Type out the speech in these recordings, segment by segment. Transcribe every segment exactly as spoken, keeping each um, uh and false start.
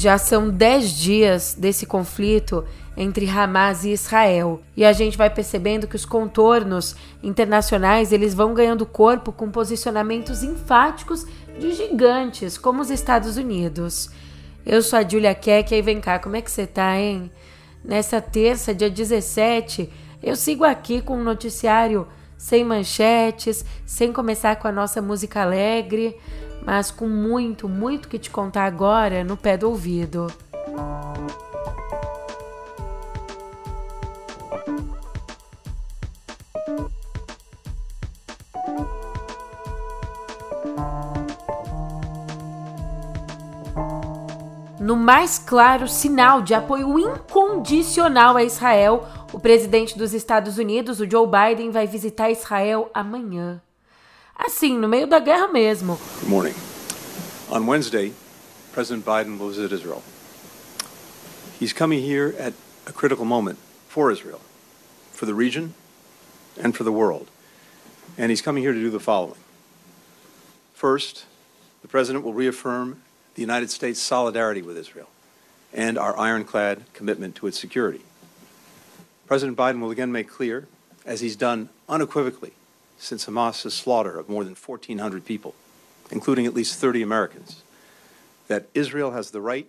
Já são dez dias desse conflito entre Hamas e Israel. E a gente vai percebendo que os contornos internacionais eles vão ganhando corpo com posicionamentos enfáticos de gigantes, como os Estados Unidos. Eu sou a Julia Keck, e vem cá, como é que você tá, hein? Nessa terça, dia dezessete, eu sigo aqui com um noticiário sem manchetes, sem começar com a nossa música alegre, mas com muito, muito que te contar agora no pé do ouvido. No mais claro sinal de apoio incondicional a Israel, o presidente dos Estados Unidos, o Joe Biden, vai visitar Israel amanhã. Assim, no meio da guerra mesmo. Good morning. On Wednesday, President Biden will visit Israel. He's coming here at a critical moment for Israel, for the region and for the world. And he's coming here to do the following. First, the president will reaffirm the United States' solidarity with Israel and our ironclad commitment to its security. President Biden will again make clear, as he's done unequivocally since Hamas's slaughter of more than fourteen hundred people, including at least thirty Americans, that Israel has the right.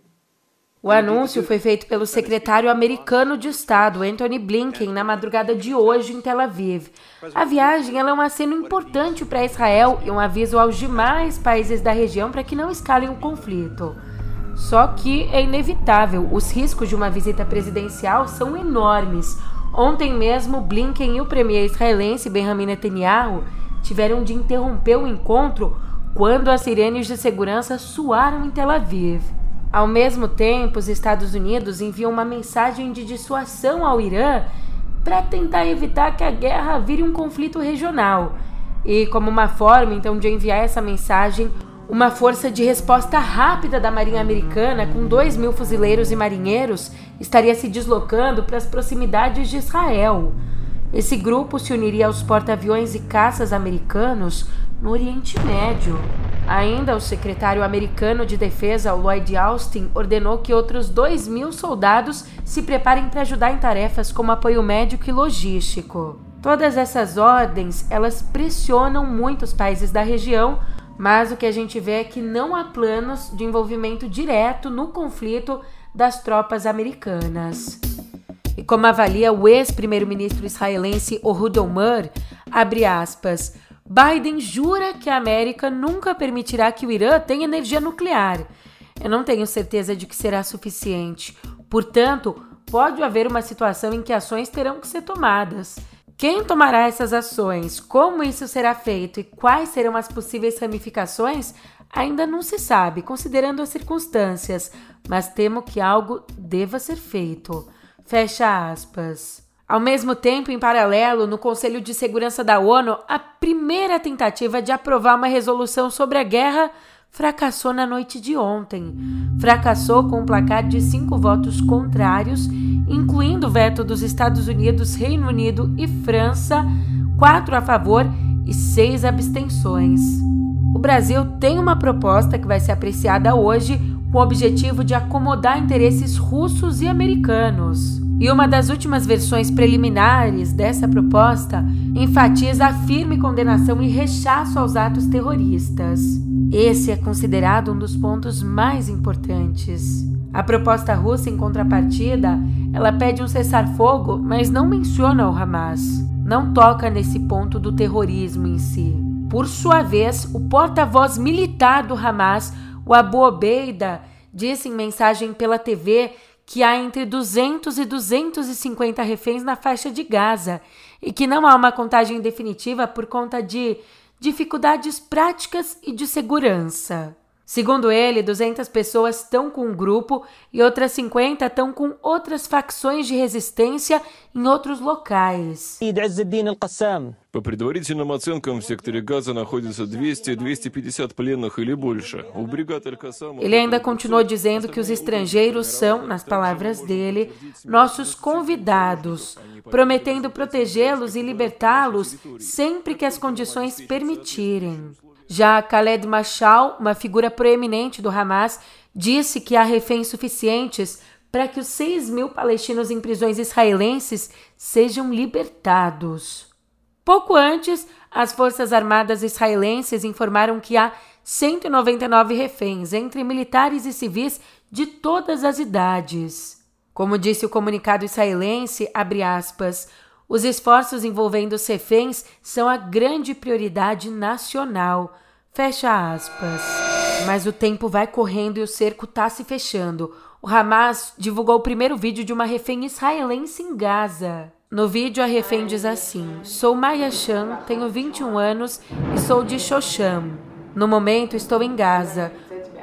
O anúncio foi feito pelo secretário americano de Estado, Anthony Blinken, na madrugada de hoje em Tel Aviv. A viagem ela é um aceno importante para Israel e um aviso aos demais países da região para que não escalem o conflito. Só que é inevitável, os riscos de uma visita presidencial são enormes. Ontem mesmo, Blinken e o premier israelense Benjamin Netanyahu tiveram de interromper o encontro quando as sirenes de segurança soaram em Tel Aviv. Ao mesmo tempo, os Estados Unidos enviam uma mensagem de dissuasão ao Irã para tentar evitar que a guerra vire um conflito regional. E como uma forma, então, de enviar essa mensagem, uma força de resposta rápida da Marinha Americana, com dois mil fuzileiros e marinheiros, estaria se deslocando para as proximidades de Israel. Esse grupo se uniria aos porta-aviões e caças americanos no Oriente Médio. Ainda, o secretário americano de Defesa, Lloyd Austin, ordenou que outros dois mil soldados se preparem para ajudar em tarefas como apoio médico e logístico. Todas essas ordens, elas pressionam muito os países da região, mas o que a gente vê é que não há planos de envolvimento direto no conflito das tropas americanas. E como avalia o ex-primeiro-ministro israelense Ohud Omar, abre aspas, Biden jura que a América nunca permitirá que o Irã tenha energia nuclear. Eu não tenho certeza de que será suficiente. Portanto, pode haver uma situação em que ações terão que ser tomadas. Quem tomará essas ações, como isso será feito e quais serão as possíveis ramificações, ainda não se sabe, considerando as circunstâncias, mas temo que algo deva ser feito. Fecha aspas. Ao mesmo tempo, em paralelo, no Conselho de Segurança da ONU, a primeira tentativa de aprovar uma resolução sobre a guerra fracassou na noite de ontem. Fracassou com um placar de cinco votos contrários, incluindo o veto dos Estados Unidos, Reino Unido e França, quatro a favor e seis abstenções. O Brasil tem uma proposta que vai ser apreciada hoje com o objetivo de acomodar interesses russos e americanos. E uma das últimas versões preliminares dessa proposta enfatiza a firme condenação e rechaço aos atos terroristas. Esse é considerado um dos pontos mais importantes. A proposta russa, em contrapartida, ela pede um cessar-fogo, mas não menciona o Hamas. Não toca nesse ponto do terrorismo em si. Por sua vez, o porta-voz militar do Hamas, o Abu Obeida, disse em mensagem pela T V que há entre duzentos e duzentos e cinquenta reféns na faixa de Gaza e que não há uma contagem definitiva por conta de dificuldades práticas e de segurança. Segundo ele, duzentas pessoas estão com um grupo e outras cinquenta estão com outras facções de resistência em outros locais. По предварительным оценкам, в секторе Газа находится duzentos e vinte e cinco пленных или больше. У бригад Аль-Кассама... Ele ainda continuou dizendo que os estrangeiros são, nas palavras dele, nossos convidados, prometendo protegê-los e libertá-los sempre que as condições permitirem. Já Khaled Mashal, uma figura proeminente do Hamas, disse que há reféns suficientes para que os seis mil palestinos em prisões israelenses sejam libertados. Pouco antes, as Forças Armadas israelenses informaram que há cento e noventa e nove reféns, entre militares e civis de todas as idades. Como disse o comunicado israelense, abre aspas, os esforços envolvendo os reféns são a grande prioridade nacional, fecha aspas. Mas o tempo vai correndo e o cerco está se fechando. O Hamas divulgou o primeiro vídeo de uma refém israelense em Gaza. No vídeo, a refém diz assim, sou Maya Shan, tenho vinte e um anos e sou de Shoham. No momento, estou em Gaza.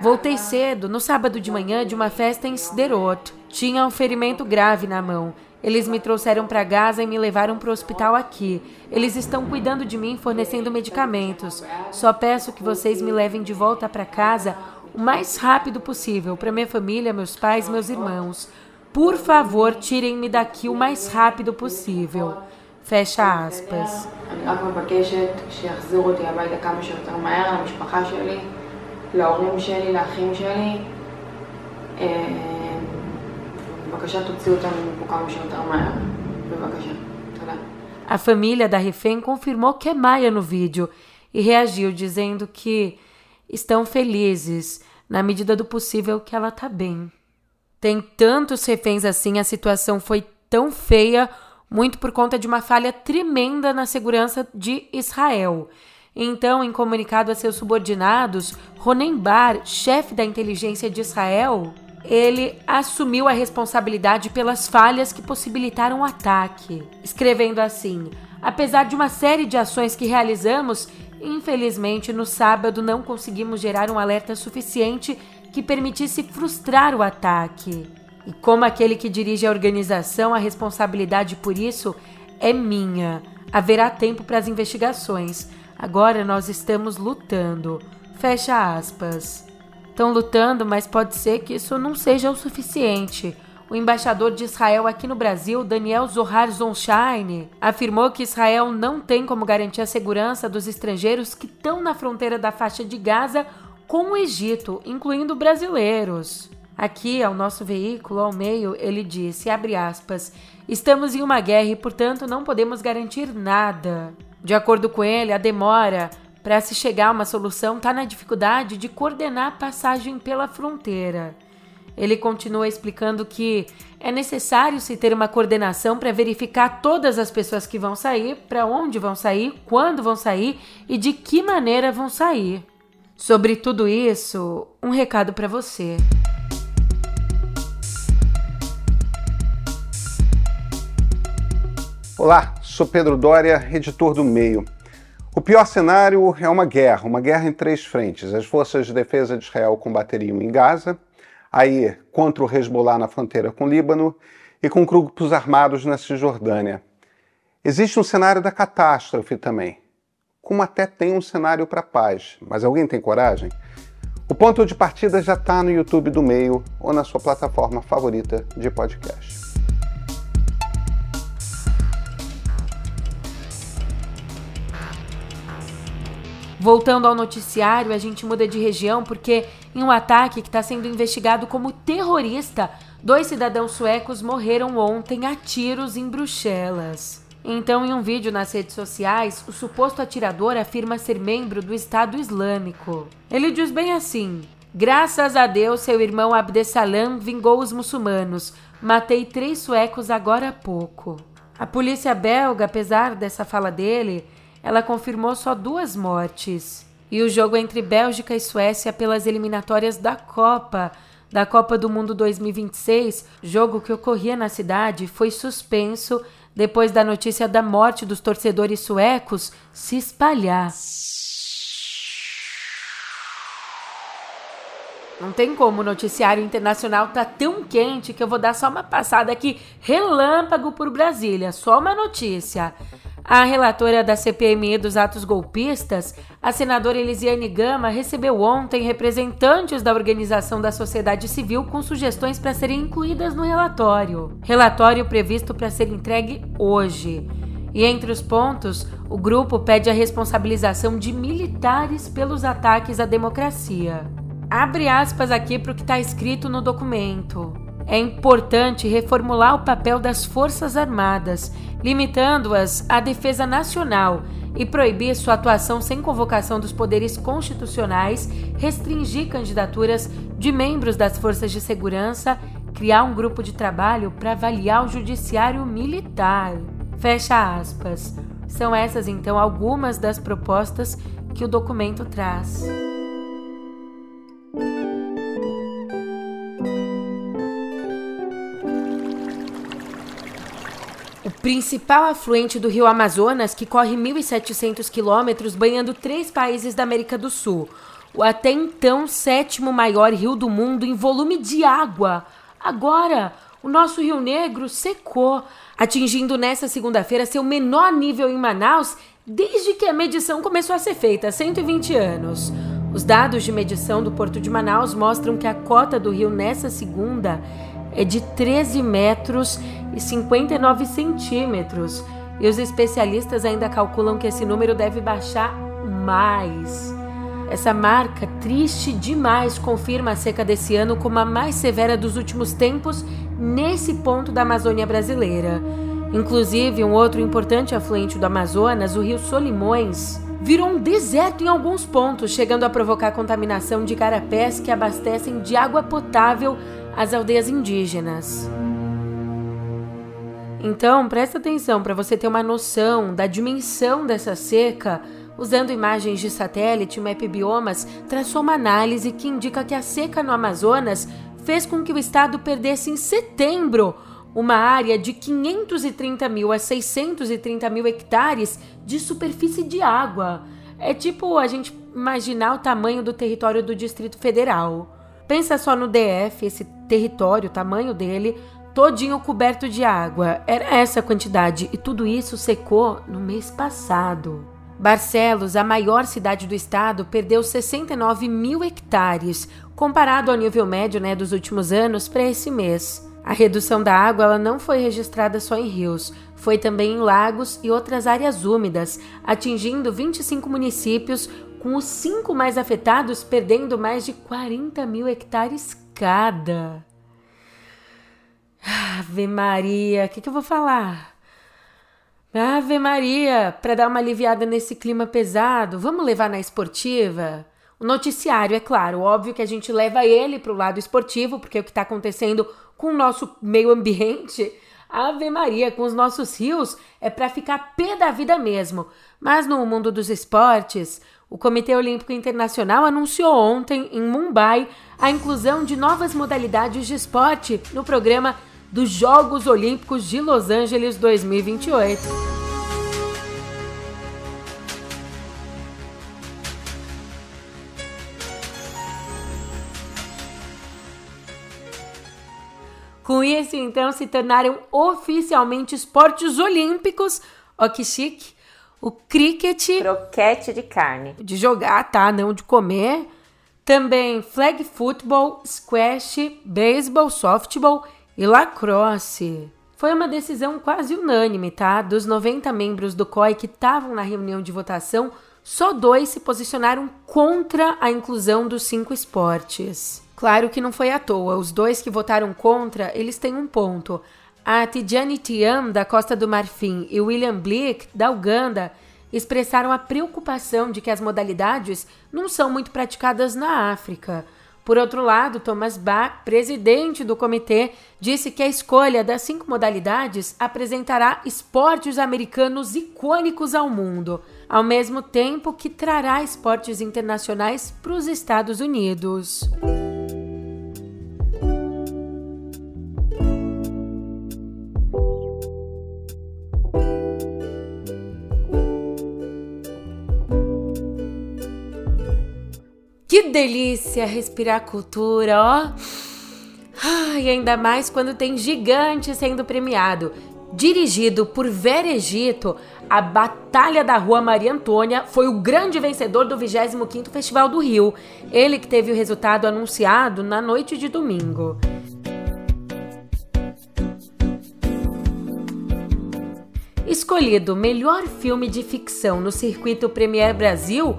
Voltei cedo, no sábado de manhã, de uma festa em Sderot. Tinha um ferimento grave na mão. Eles me trouxeram para Gaza e me levaram para o hospital aqui. Eles estão cuidando de mim, fornecendo medicamentos. Só peço que vocês me levem de volta para casa o mais rápido possível, para minha família, meus pais, meus irmãos. Por favor, tirem-me daqui o mais rápido possível. Fecha aspas. A família da refém confirmou que é Maya no vídeo e reagiu dizendo que estão felizes na medida do possível que ela está bem. Tem tantos reféns assim, a situação foi tão feia, muito por conta de uma falha tremenda na segurança de Israel. Então, em comunicado a seus subordinados, Ronen Bar, chefe da inteligência de Israel, ele assumiu a responsabilidade pelas falhas que possibilitaram o ataque, escrevendo assim, apesar de uma série de ações que realizamos, infelizmente no sábado não conseguimos gerar um alerta suficiente que permitisse frustrar o ataque. E como aquele que dirige a organização, a responsabilidade por isso é minha. Haverá tempo para as investigações. Agora nós estamos lutando. Fecha aspas. Estão lutando, mas pode ser que isso não seja o suficiente. O embaixador de Israel aqui no Brasil, Daniel Zohar Zonshain, afirmou que Israel não tem como garantir a segurança dos estrangeiros que estão na fronteira da faixa de Gaza com o Egito, incluindo brasileiros. Aqui, ao nosso veículo, ao meio, ele disse, abre aspas, estamos em uma guerra e, portanto, não podemos garantir nada. De acordo com ele, a demora para se chegar a uma solução está na dificuldade de coordenar a passagem pela fronteira. Ele continua explicando que é necessário se ter uma coordenação para verificar todas as pessoas que vão sair, para onde vão sair, quando vão sair e de que maneira vão sair. Sobre tudo isso, um recado para você. Olá, sou Pedro Dória, editor do Meio. O pior cenário é uma guerra, uma guerra em três frentes. As forças de defesa de Israel combateriam em Gaza, aí contra o Hezbollah na fronteira com o Líbano e com grupos armados na Cisjordânia. Existe um cenário da catástrofe também. Como até tem um cenário para paz, mas alguém tem coragem? O ponto de partida já está no YouTube do Meio ou na sua plataforma favorita de podcast. Voltando ao noticiário, a gente muda de região porque em um ataque que está sendo investigado como terrorista, dois cidadãos suecos morreram ontem a tiros em Bruxelas. Então, em um vídeo nas redes sociais, o suposto atirador afirma ser membro do Estado Islâmico. Ele diz bem assim, graças a Deus, seu irmão Abdessalam vingou os muçulmanos. Matei três suecos agora há pouco. A polícia belga, apesar dessa fala dele, ela confirmou só duas mortes. E o jogo entre Bélgica e Suécia pelas eliminatórias da Copa, da Copa do Mundo dois mil e vinte e seis, jogo que ocorria na cidade, foi suspenso depois da notícia da morte dos torcedores suecos se espalhar. Não tem como, o noticiário internacional tá tão quente que eu vou dar só uma passada aqui, relâmpago por Brasília, só uma notícia. A relatora da C P M I dos atos golpistas, a senadora Eliziane Gama, recebeu ontem representantes da organização da sociedade civil com sugestões para serem incluídas no relatório. Relatório previsto para ser entregue hoje. E entre os pontos, O grupo pede a responsabilização de militares pelos ataques à democracia. Abre aspas aqui para o que está escrito no documento. É importante reformular o papel das Forças Armadas, limitando-as à defesa nacional e proibir sua atuação sem convocação dos poderes constitucionais, restringir candidaturas de membros das forças de segurança, criar um grupo de trabalho para avaliar o judiciário militar. Fecha aspas. São essas, então, algumas das propostas que o documento traz. O principal afluente do rio Amazonas, que corre mil e setecentos quilômetros, banhando três países da América do Sul. O até então sétimo maior rio do mundo em volume de água. Agora, o nosso Rio Negro secou, atingindo nesta segunda-feira seu menor nível em Manaus desde que a medição começou a ser feita, há cento e vinte anos. Os dados de medição do Porto de Manaus mostram que a cota do rio nesta segunda é de treze metros e cinquenta e nove centímetros, e os especialistas ainda calculam que esse número deve baixar mais. Essa marca, triste demais, confirma a seca desse ano como a mais severa dos últimos tempos nesse ponto da Amazônia brasileira. Inclusive, um outro importante afluente do Amazonas, o rio Solimões, virou um deserto em alguns pontos, chegando a provocar contaminação de igarapés que abastecem de água potável as aldeias indígenas. Então, presta atenção para você ter uma noção da dimensão dessa seca. Usando imagens de satélite, o MapBiomas traçou uma análise que indica que a seca no Amazonas fez com que o estado perdesse em setembro uma área de quinhentos e trinta mil a seiscentos e trinta mil hectares de superfície de água. É tipo a gente imaginar o tamanho do território do Distrito Federal. Pensa só no D F, esse território, o tamanho dele, todinho coberto de água. Era essa a quantidade, e tudo isso secou no mês passado. Barcelos, a maior cidade do estado, perdeu sessenta e nove mil hectares, comparado ao nível médio, né, dos últimos anos para esse mês. A redução da água ela não foi registrada só em rios, foi também em lagos e outras áreas úmidas, atingindo vinte e cinco municípios, com os cinco mais afetados perdendo mais de quarenta mil hectares cada. Ave Maria, o que, que eu vou falar? Ave Maria, para dar uma aliviada nesse clima pesado, vamos levar na esportiva? O noticiário, é claro, óbvio que a gente leva ele para o lado esportivo, porque o que está acontecendo com o nosso meio ambiente, Ave Maria, com os nossos rios, é para ficar pé da vida mesmo. Mas no mundo dos esportes, o Comitê Olímpico Internacional anunciou ontem, em Mumbai, a inclusão de novas modalidades de esporte no programa dos Jogos Olímpicos de Los Angeles dois mil e vinte e oito. Com isso, então, se tornaram oficialmente esportes olímpicos. Ó, que chique! O cricket, croquete de carne, de jogar, tá? Não de comer. Também flag football, squash, beisebol, softball e lacrosse. Foi uma decisão quase unânime, tá? Dos noventa membros do C O I que estavam na reunião de votação, só dois se posicionaram contra a inclusão dos cinco esportes. Claro que não foi à toa, os dois que votaram contra, eles têm um ponto. A Tidjane Thiam, da Costa do Marfim, e William Blick, da Uganda, expressaram a preocupação de que as modalidades não são muito praticadas na África. Por outro lado, Thomas Bach, presidente do comitê, disse que a escolha das cinco modalidades apresentará esportes americanos icônicos ao mundo, ao mesmo tempo que trará esportes internacionais para os Estados Unidos. Que delícia respirar cultura, ó! Ah, e ainda mais quando tem gigante sendo premiado. Dirigido por Vera Egito, a Batalha da Rua Maria Antônia foi o grande vencedor do vigésimo quinto Festival do Rio. Ele que teve o resultado anunciado na noite de domingo. E Escolhido o melhor filme de ficção no circuito Premiere Brasil,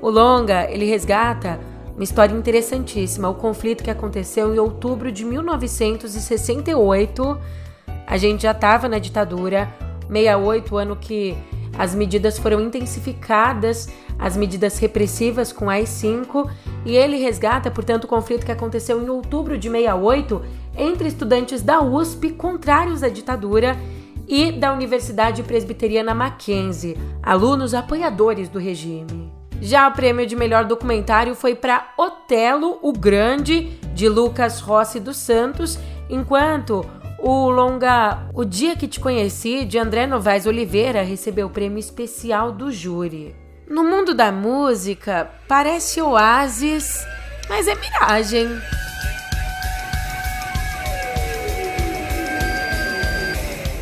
o longa, ele resgata uma história interessantíssima, o conflito que aconteceu em outubro de mil novecentos e sessenta e oito, a gente já estava na ditadura, sessenta e oito, ano que as medidas foram intensificadas, as medidas repressivas com A I cinco, e ele resgata, portanto, o conflito que aconteceu em outubro de sessenta e oito entre estudantes da U S P contrários à ditadura e da Universidade Presbiteriana Mackenzie, alunos apoiadores do regime. Já o prêmio de melhor documentário foi para Otelo, o Grande, de Lucas Rossi dos Santos, enquanto o longa O Dia Que Te Conheci, de André Novaes Oliveira, recebeu o prêmio especial do júri. No mundo da música, parece Oasis, mas é miragem.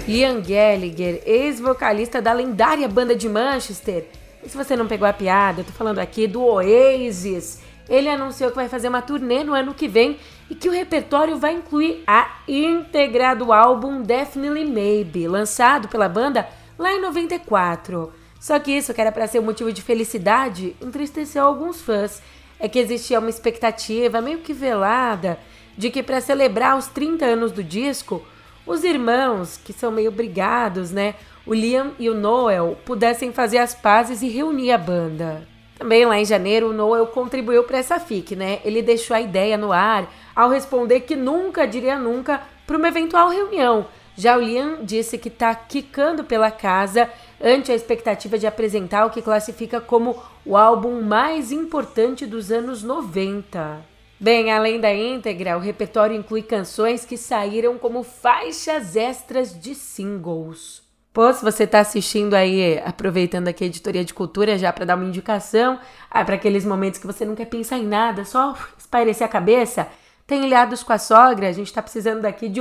Ian Gallagher, ex-vocalista da lendária banda de Manchester. E se você não pegou a piada, eu tô falando aqui do Oasis. Ele anunciou que vai fazer uma turnê no ano que vem e que o repertório vai incluir a íntegra do álbum Definitely Maybe, lançado pela banda lá em noventa e quatro. Só que isso, que era pra ser um motivo de felicidade, entristeceu alguns fãs. É que existia uma expectativa meio que velada de que, pra celebrar os trinta anos do disco, os irmãos, que são meio brigados, né, o Liam e o Noel, pudessem fazer as pazes e reunir a banda. Também lá em janeiro, o Noel contribuiu para essa fic, né? Ele deixou a ideia no ar ao responder que nunca diria nunca para uma eventual reunião. Já o Liam disse que está quicando pela casa ante a expectativa de apresentar o que classifica como o álbum mais importante dos anos noventa. Bem, além da íntegra, o repertório inclui canções que saíram como faixas extras de singles. Pô, se você tá assistindo aí, aproveitando aqui a Editoria de Cultura já para dar uma indicação, ah, para aqueles momentos que você não quer pensar em nada, só espairecer a cabeça, tem Ilhados com a Sogra, a gente tá precisando daqui de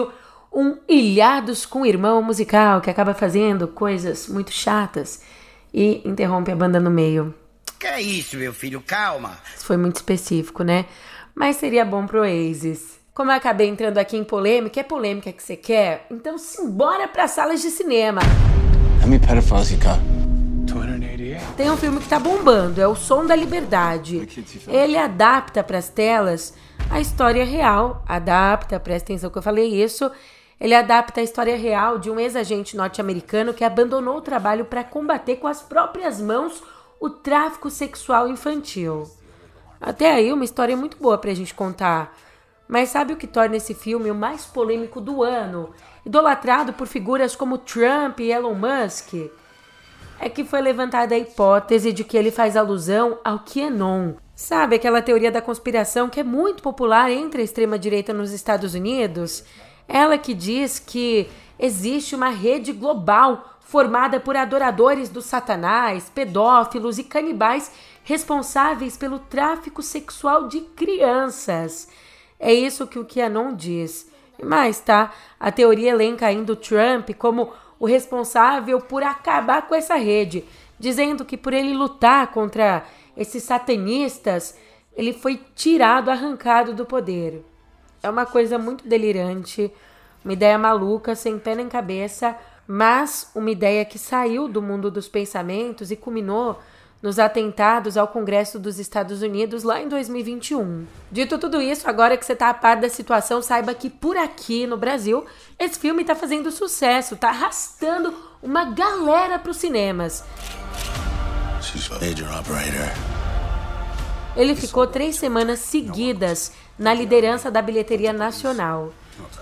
um Ilhados com o Irmão musical, que acaba fazendo coisas muito chatas e interrompe a banda no meio. Que é isso, meu filho? Calma! Isso foi muito específico, né? Mas seria bom pro Oasis. Como eu acabei entrando aqui em polêmica, é polêmica que você quer? Então simbora para salas de cinema. Tem um filme que tá bombando, é O Som da Liberdade. Ele adapta para as telas a história real, adapta, presta atenção que eu falei isso, ele adapta a história real de um ex-agente norte-americano que abandonou o trabalho para combater com as próprias mãos o tráfico sexual infantil. Até aí, uma história muito boa pra gente contar. Mas sabe o que torna esse filme o mais polêmico do ano? Idolatrado por figuras como Trump e Elon Musk? É que foi levantada a hipótese de que ele faz alusão ao QAnon. Sabe aquela teoria da conspiração que é muito popular entre a extrema-direita nos Estados Unidos? Ela que diz que existe uma rede global formada por adoradores do Satanás, pedófilos e canibais responsáveis pelo tráfico sexual de crianças. É isso que o QAnon diz. Mas, tá, a teoria elenca ainda o Trump como o responsável por acabar com essa rede, dizendo que por ele lutar contra esses satanistas, ele foi tirado, arrancado do poder. É uma coisa muito delirante, uma ideia maluca, sem pé nem cabeça, mas uma ideia que saiu do mundo dos pensamentos e culminou nos atentados ao Congresso dos Estados Unidos lá em dois mil e vinte e um. Dito tudo isso, agora que você tá a par da situação, saiba que por aqui no Brasil, esse filme tá fazendo sucesso, tá arrastando uma galera pros cinemas. Ele ficou três semanas seguidas na liderança da bilheteria nacional.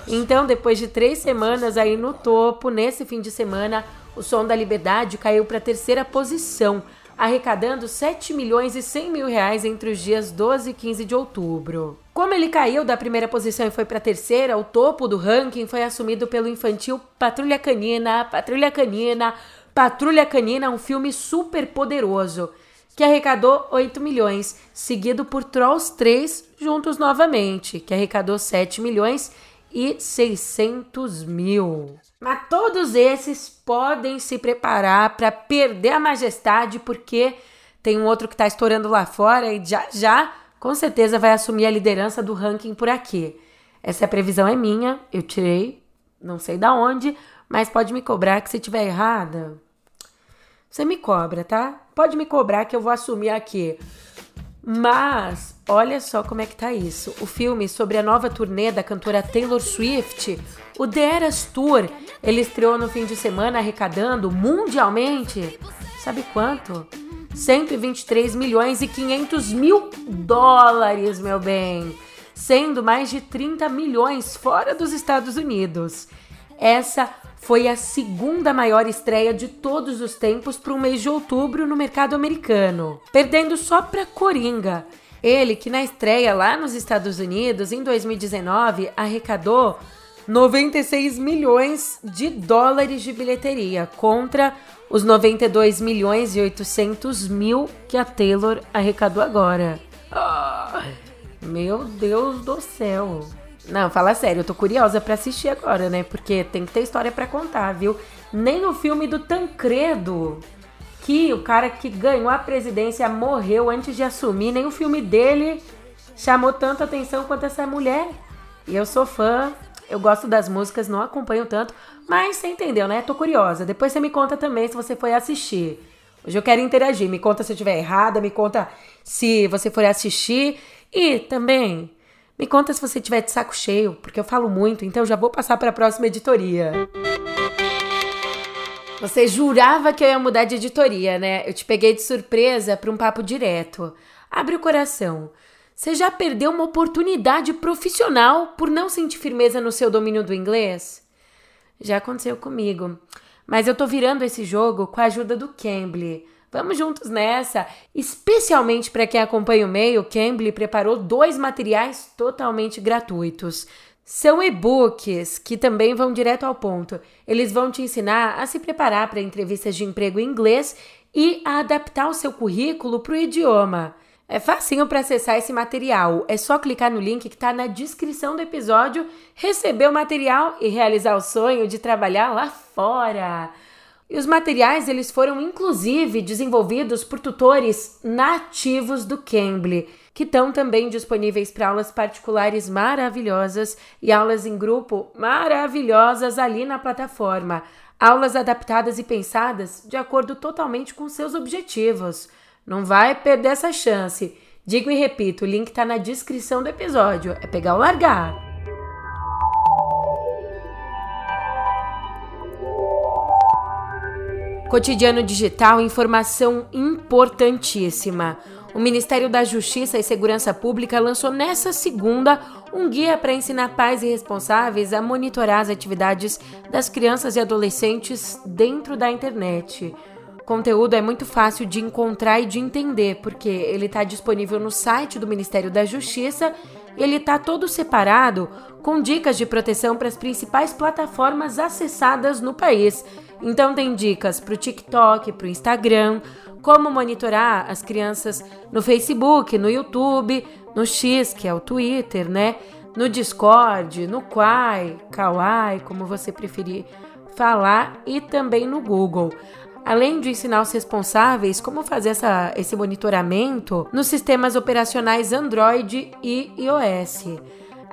Então, depois de três semanas aí no topo, nesse fim de semana, O Som da Liberdade caiu para a terceira posição, arrecadando sete milhões e cem mil reais entre os dias doze e quinze de outubro. Como ele caiu da primeira posição e foi para a terceira, o topo do ranking foi assumido pelo infantil Patrulha Canina, Patrulha Canina, Patrulha Canina, um filme super poderoso, que arrecadou oito milhões, seguido por Trolls três, Juntos Novamente, que arrecadou sete milhões e seiscentos mil. Mas todos esses podem se preparar para perder a majestade, porque tem um outro que está estourando lá fora e já já, com certeza, vai assumir a liderança do ranking por aqui. Essa previsão é minha, eu tirei, não sei da onde, mas pode me cobrar que se tiver errada, você me cobra, tá? Pode me cobrar que eu vou assumir aqui. Mas, olha só como é que tá isso. O filme sobre a nova turnê da cantora Taylor Swift, o The Eras Tour, ele estreou no fim de semana arrecadando mundialmente, sabe quanto? cento e vinte e três milhões e quinhentos mil dólares, meu bem. Sendo mais de trinta milhões fora dos Estados Unidos. Essa foi a segunda maior estreia de todos os tempos para o mês de outubro no mercado americano, perdendo só para Coringa. Ele, que na estreia lá nos Estados Unidos, em dois mil e dezenove, arrecadou noventa e seis milhões de dólares de bilheteria, contra os noventa e dois milhões e oitocentos mil que a Taylor arrecadou agora. Oh, meu Deus do céu! Não, fala sério, eu tô curiosa pra assistir agora, né? Porque tem que ter história pra contar, viu? Nem o filme do Tancredo, que o cara que ganhou a presidência morreu antes de assumir, nem o filme dele chamou tanta atenção quanto essa mulher. E eu sou fã, eu gosto das músicas, não acompanho tanto, mas você entendeu, né? Tô curiosa. Depois você me conta também se você foi assistir. Hoje eu quero interagir, me conta se eu estiver errada, me conta se você for assistir e também... me conta se você tiver de saco cheio, porque eu falo muito, então já vou passar para a próxima editoria. Você jurava que eu ia mudar de editoria, né? Eu te peguei de surpresa para um papo direto. Abre o coração. Você já perdeu uma oportunidade profissional por não sentir firmeza no seu domínio do inglês? Já aconteceu comigo. Mas eu tô virando esse jogo com a ajuda do Cambly. Vamos juntos nessa, especialmente para quem acompanha o meio, o Cambly preparou dois materiais totalmente gratuitos. São e-books que também vão direto ao ponto. Eles vão te ensinar a se preparar para entrevistas de emprego em inglês e a adaptar o seu currículo para o idioma. É facinho para acessar esse material, é só clicar no link que está na descrição do episódio, receber o material e realizar o sonho de trabalhar lá fora. E os materiais, eles foram inclusive desenvolvidos por tutores nativos do Cambly, que estão também disponíveis para aulas particulares maravilhosas e aulas em grupo maravilhosas ali na plataforma. Aulas adaptadas e pensadas de acordo totalmente com seus objetivos. Não vai perder essa chance. Digo e repito, o link está na descrição do episódio. É pegar ou largar. Cotidiano digital, informação importantíssima. O Ministério da Justiça e Segurança Pública lançou nesta segunda um guia para ensinar pais e responsáveis a monitorar as atividades das crianças e adolescentes dentro da internet. O conteúdo é muito fácil de encontrar e de entender, porque ele está disponível no site do Ministério da Justiça e ele está todo separado com dicas de proteção para as principais plataformas acessadas no país. Então tem dicas para o TikTok, para o Instagram, como monitorar as crianças no Facebook, no YouTube, no X, que é o Twitter, né? No Discord, no Quai, Kawaii, como você preferir falar, e também no Google. Além de ensinar os responsáveis como fazer essa, esse monitoramento nos sistemas operacionais Android e iOS.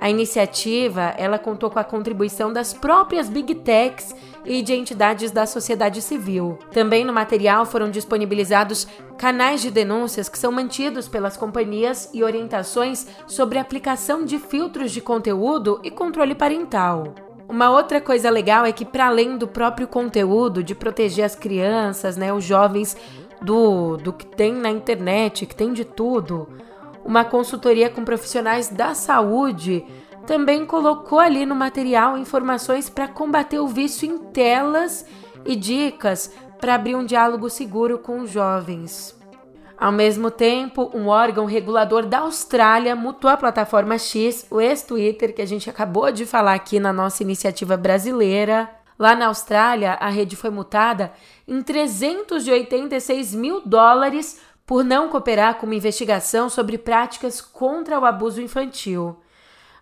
A iniciativa, ela contou com a contribuição das próprias Big Techs e de entidades da sociedade civil. Também no material foram disponibilizados canais de denúncias que são mantidos pelas companhias e orientações sobre aplicação de filtros de conteúdo e controle parental. Uma outra coisa legal é que, para além do próprio conteúdo, de proteger as crianças, né, os jovens do, do que tem na internet, que tem de tudo... uma consultoria com profissionais da saúde também colocou ali no material informações para combater o vício em telas e dicas para abrir um diálogo seguro com os jovens. Ao mesmo tempo, um órgão regulador da Austrália mutou a plataforma X, o ex-Twitter, que a gente acabou de falar aqui na nossa iniciativa brasileira. Lá na Austrália, a rede foi multada em trezentos e oitenta e seis mil dólares por não cooperar com uma investigação sobre práticas contra o abuso infantil.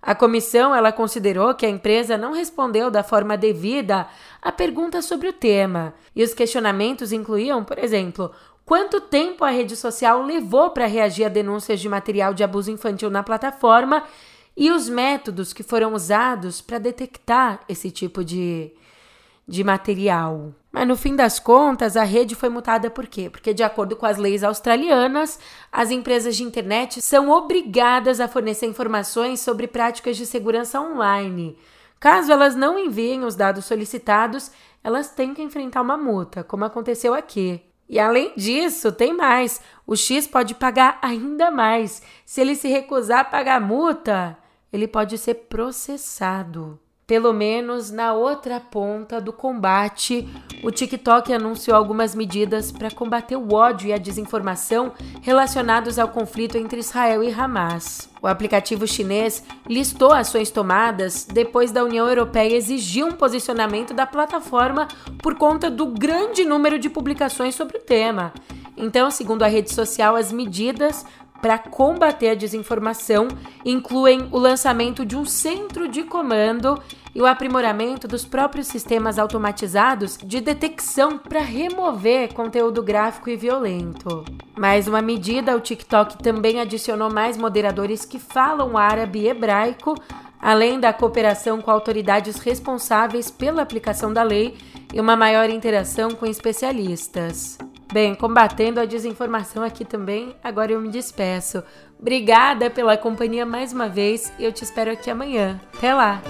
A comissão, ela considerou que a empresa não respondeu da forma devida a perguntas sobre o tema. E os questionamentos incluíam, por exemplo, quanto tempo a rede social levou para reagir a denúncias de material de abuso infantil na plataforma e os métodos que foram usados para detectar esse tipo de, de material. Mas no fim das contas, a rede foi multada por quê? Porque de acordo com as leis australianas, as empresas de internet são obrigadas a fornecer informações sobre práticas de segurança online. Caso elas não enviem os dados solicitados, elas têm que enfrentar uma multa, como aconteceu aqui. E além disso, tem mais. O X pode pagar ainda mais. Se ele se recusar a pagar a multa, ele pode ser processado. Pelo menos na outra ponta do combate, o TikTok anunciou algumas medidas para combater o ódio e a desinformação relacionados ao conflito entre Israel e Hamas. O aplicativo chinês listou ações tomadas depois da União Europeia exigir um posicionamento da plataforma por conta do grande número de publicações sobre o tema. Então, segundo a rede social, as medidas para combater a desinformação incluem o lançamento de um centro de comando e o aprimoramento dos próprios sistemas automatizados de detecção para remover conteúdo gráfico e violento. Mais uma medida, o TikTok também adicionou mais moderadores que falam árabe e hebraico, além da cooperação com autoridades responsáveis pela aplicação da lei e uma maior interação com especialistas. Bem, combatendo a desinformação aqui também, agora eu me despeço. Obrigada pela companhia mais uma vez e eu te espero aqui amanhã. Até lá!